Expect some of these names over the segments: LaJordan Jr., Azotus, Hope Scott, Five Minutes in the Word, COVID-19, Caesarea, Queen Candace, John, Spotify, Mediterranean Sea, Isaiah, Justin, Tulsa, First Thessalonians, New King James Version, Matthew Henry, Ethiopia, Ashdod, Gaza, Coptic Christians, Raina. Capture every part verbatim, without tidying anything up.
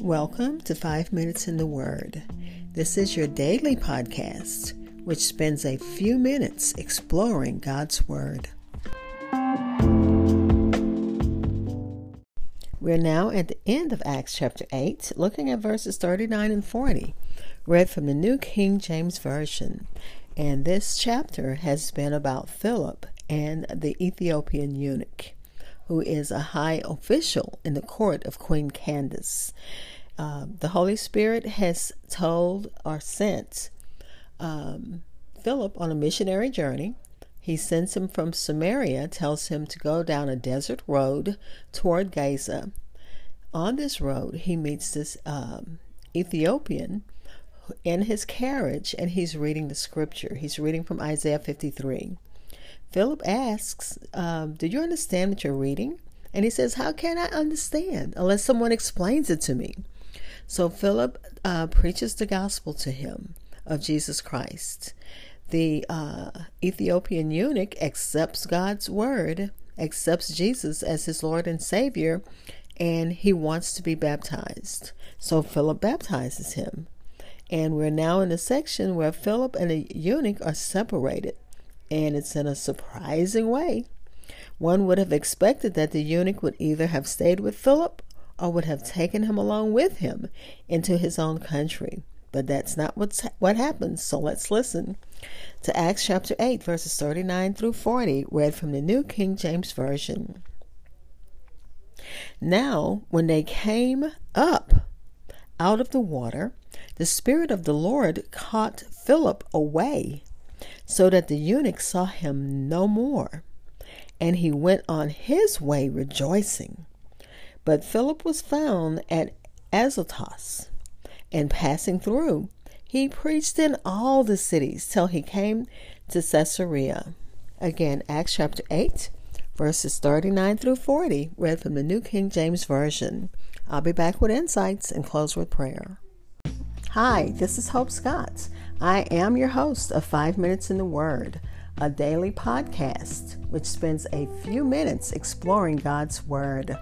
Welcome to Five Minutes in the Word. This is your daily podcast, which spends a few minutes exploring God's Word. We're now at the end of Acts chapter eight, looking at verses thirty-nine and forty, read from the New King James Version. And this chapter has been about Philip and the Ethiopian eunuch, who is a high official in the court of Queen Candace. Uh, the Holy Spirit has told or sent um, Philip on a missionary journey. He sends him from Samaria, tells him to go down a desert road toward Gaza. On this road, he meets this um, Ethiopian in his carriage, and he's reading the scripture. He's reading from Isaiah fifty-three. Philip asks, um, do you understand what you're reading? And he says, how can I understand unless someone explains it to me? So Philip uh, preaches the gospel to him of Jesus Christ. The uh, Ethiopian eunuch accepts God's word, accepts Jesus as his Lord and Savior, and he wants to be baptized. So Philip baptizes him. And we're now in the section where Philip and the eunuch are separated. And it's in a surprising way. One would have expected that the eunuch would either have stayed with Philip or would have taken him along with him into his own country. But that's not what's, what happens. So let's listen to Acts chapter eight, verses thirty-nine through forty, read from the New King James Version. Now, when they came up out of the water, the Spirit of the Lord caught Philip away, so that the eunuch saw him no more, and he went on his way rejoicing. But Philip was found at Azotus, and passing through, he preached in all the cities till he came to Caesarea. Again, Acts chapter eight, verses thirty-nine through forty, read from the New King James Version. I'll be back with insights and close with prayer. Hi, this is Hope Scott. I am your host of Five Minutes in the Word, a daily podcast which spends a few minutes exploring God's Word.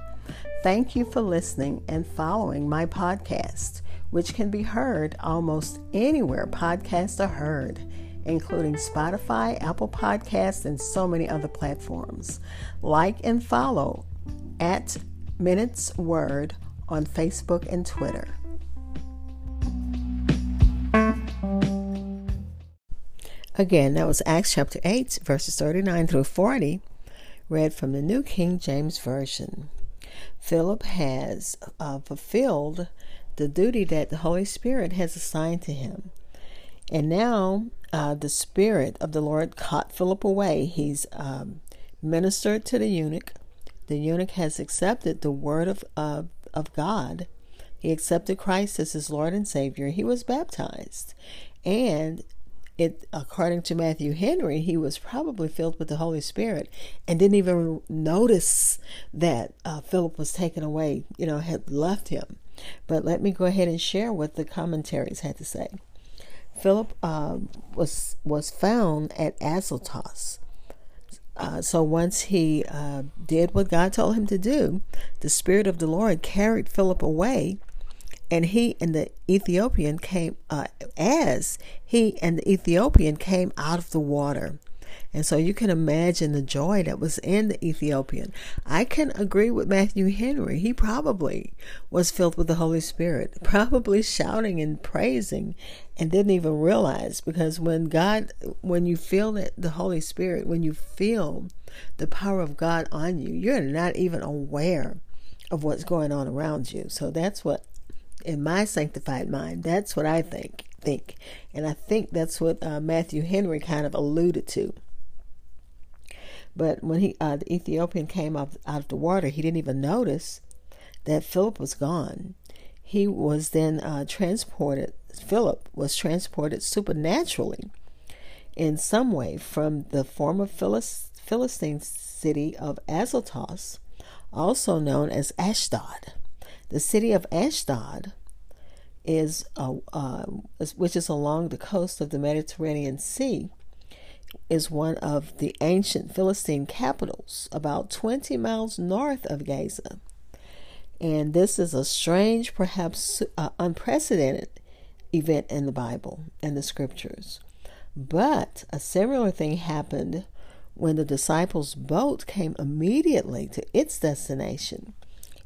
Thank you for listening and following my podcast, which can be heard almost anywhere podcasts are heard, including Spotify, Apple Podcasts, and so many other platforms. Like and follow at Minutes Word on Facebook and Twitter. Again, that was Acts chapter eight, verses thirty-nine through forty, read from the New King James Version. Philip has uh, fulfilled the duty that the Holy Spirit has assigned to him. And now uh, the Spirit of the Lord caught Philip away. He's um, ministered to the eunuch. The eunuch has accepted the word of, uh, of God. He accepted Christ as his Lord and Savior. He was baptized. And It, according to Matthew Henry, he was probably filled with the Holy Spirit and didn't even notice that uh, Philip was taken away, you know, had left him. But let me go ahead and share what the commentaries had to say. Philip uh, was was found at Azotus. Uh, so once he uh, did what God told him to do, the Spirit of the Lord carried Philip away. And he and the Ethiopian came uh, as he and the Ethiopian came out of the water. And so you can imagine the joy that was in the Ethiopian. I can agree with Matthew Henry. He probably was filled with the Holy Spirit, probably shouting and praising, and didn't even realize, because when God, when you feel that the Holy Spirit, when you feel the power of God on you, you're not even aware of what's going on around you. So that's what, in my sanctified mind, that's what I think. think. And I think that's what uh, Matthew Henry kind of alluded to. But when he, uh, the Ethiopian came up out of the water, he didn't even notice that Philip was gone. He was then uh, transported, Philip was transported supernaturally in some way from the former Philist, Philistine city of Azotus, also known as Ashdod. The city of Ashdod is, uh, uh, which is along the coast of the Mediterranean Sea, is one of the ancient Philistine capitals, about twenty miles north of Gaza. And this is a strange, perhaps uh, unprecedented event in the Bible and the scriptures. But a similar thing happened when the disciples' boat came immediately to its destination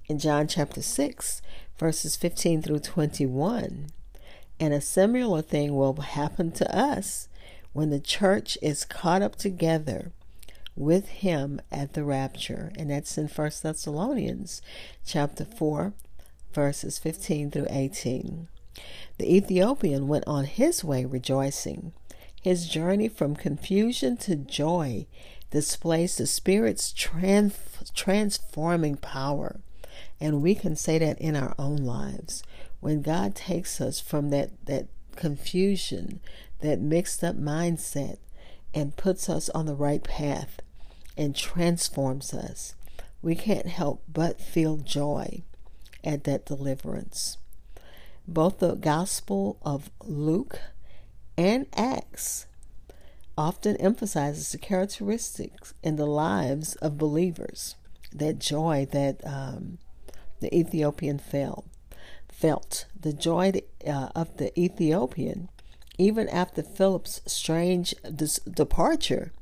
in John chapter six, verses fifteen through twenty-one. And a similar thing will happen to us when the church is caught up together with him at the rapture. And that's in First Thessalonians chapter four, verses fifteen through eighteen. The Ethiopian went on his way rejoicing. His journey from confusion to joy displays the Spirit's trans- transforming power. And we can say that in our own lives. When God takes us from that, that confusion, that mixed up mindset, and puts us on the right path and transforms us, we can't help but feel joy at that deliverance. Both the Gospel of Luke and Acts often emphasizes the characteristics in the lives of believers, that joy that um, the Ethiopian felt, felt the joy uh, of the Ethiopian, even after Philip's strange dis- departure,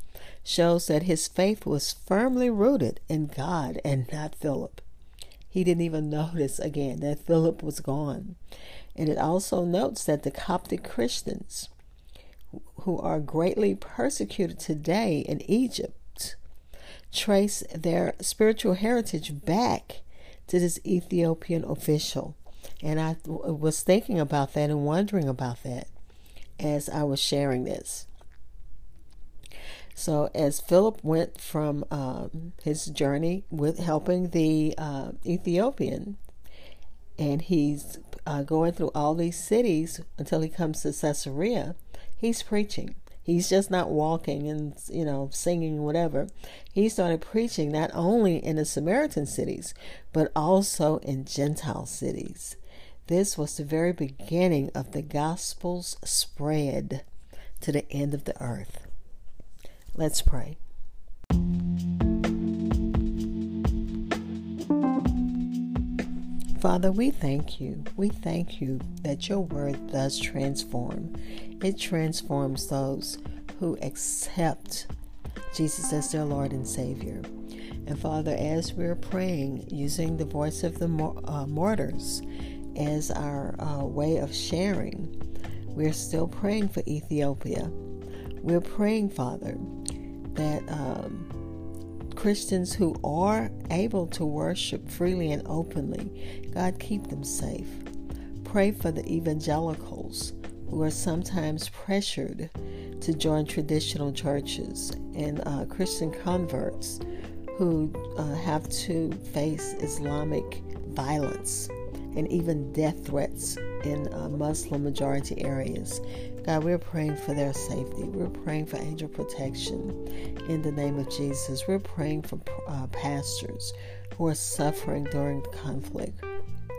shows that his faith was firmly rooted in God and not Philip. He didn't even notice again that Philip was gone. And it also notes that the Coptic Christians, who are greatly persecuted today in Egypt, trace their spiritual heritage back to this Ethiopian official. And I was thinking about that and wondering about that as I was sharing this. So as Philip went from um, his journey with helping the uh, Ethiopian, and he's uh, going through all these cities until he comes to Caesarea, he's preaching. He's just not walking and, you know, singing, whatever. He started preaching not only in the Samaritan cities, but also in Gentile cities. This was the very beginning of the gospel's spread to the end of the earth. Let's pray. Father, we thank you. We thank you that your word does transform. It transforms those who accept Jesus as their Lord and Savior. And Father, as we're praying, using the voice of the uh, martyrs as our uh, way of sharing, we're still praying for Ethiopia. We're praying, Father, that um, Christians who are able to worship freely and openly, God, keep them safe. Pray for the evangelicals who are sometimes pressured to join traditional churches and uh, Christian converts who uh, have to face Islamic violence and even death threats in uh, Muslim majority areas. God, we're praying for their safety. We're praying for angel protection in the name of Jesus. We're praying for uh, pastors who are suffering during conflict.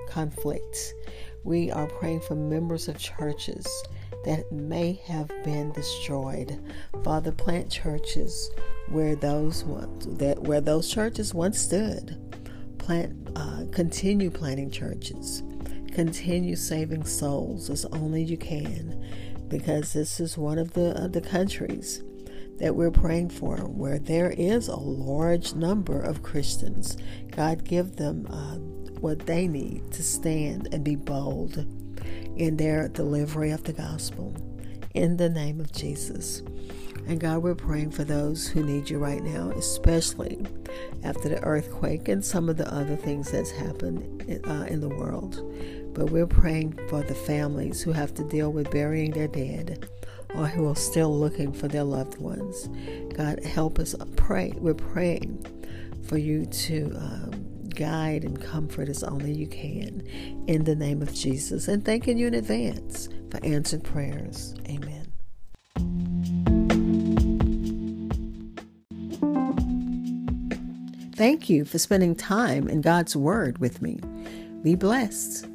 conflicts. We are praying for members of churches that may have been destroyed. Father, plant churches where those once, that where those churches once stood. Plant, uh, continue planting churches. Continue saving souls as only you can, because this is one of the, uh, the countries that we're praying for, where there is a large number of Christians. God, give them uh, what they need to stand and be bold in their delivery of the gospel in the name of Jesus. And God, we're praying for those who need you right now, especially after the earthquake and some of the other things that's happened uh, in the world. But we're praying for the families who have to deal with burying their dead, or who are still looking for their loved ones. God, help us pray. We're praying for you to um, guide and comfort as only you can in the name of Jesus, and thanking you in advance for answered prayers. Amen. Thank you for spending time in God's Word with me. Be blessed.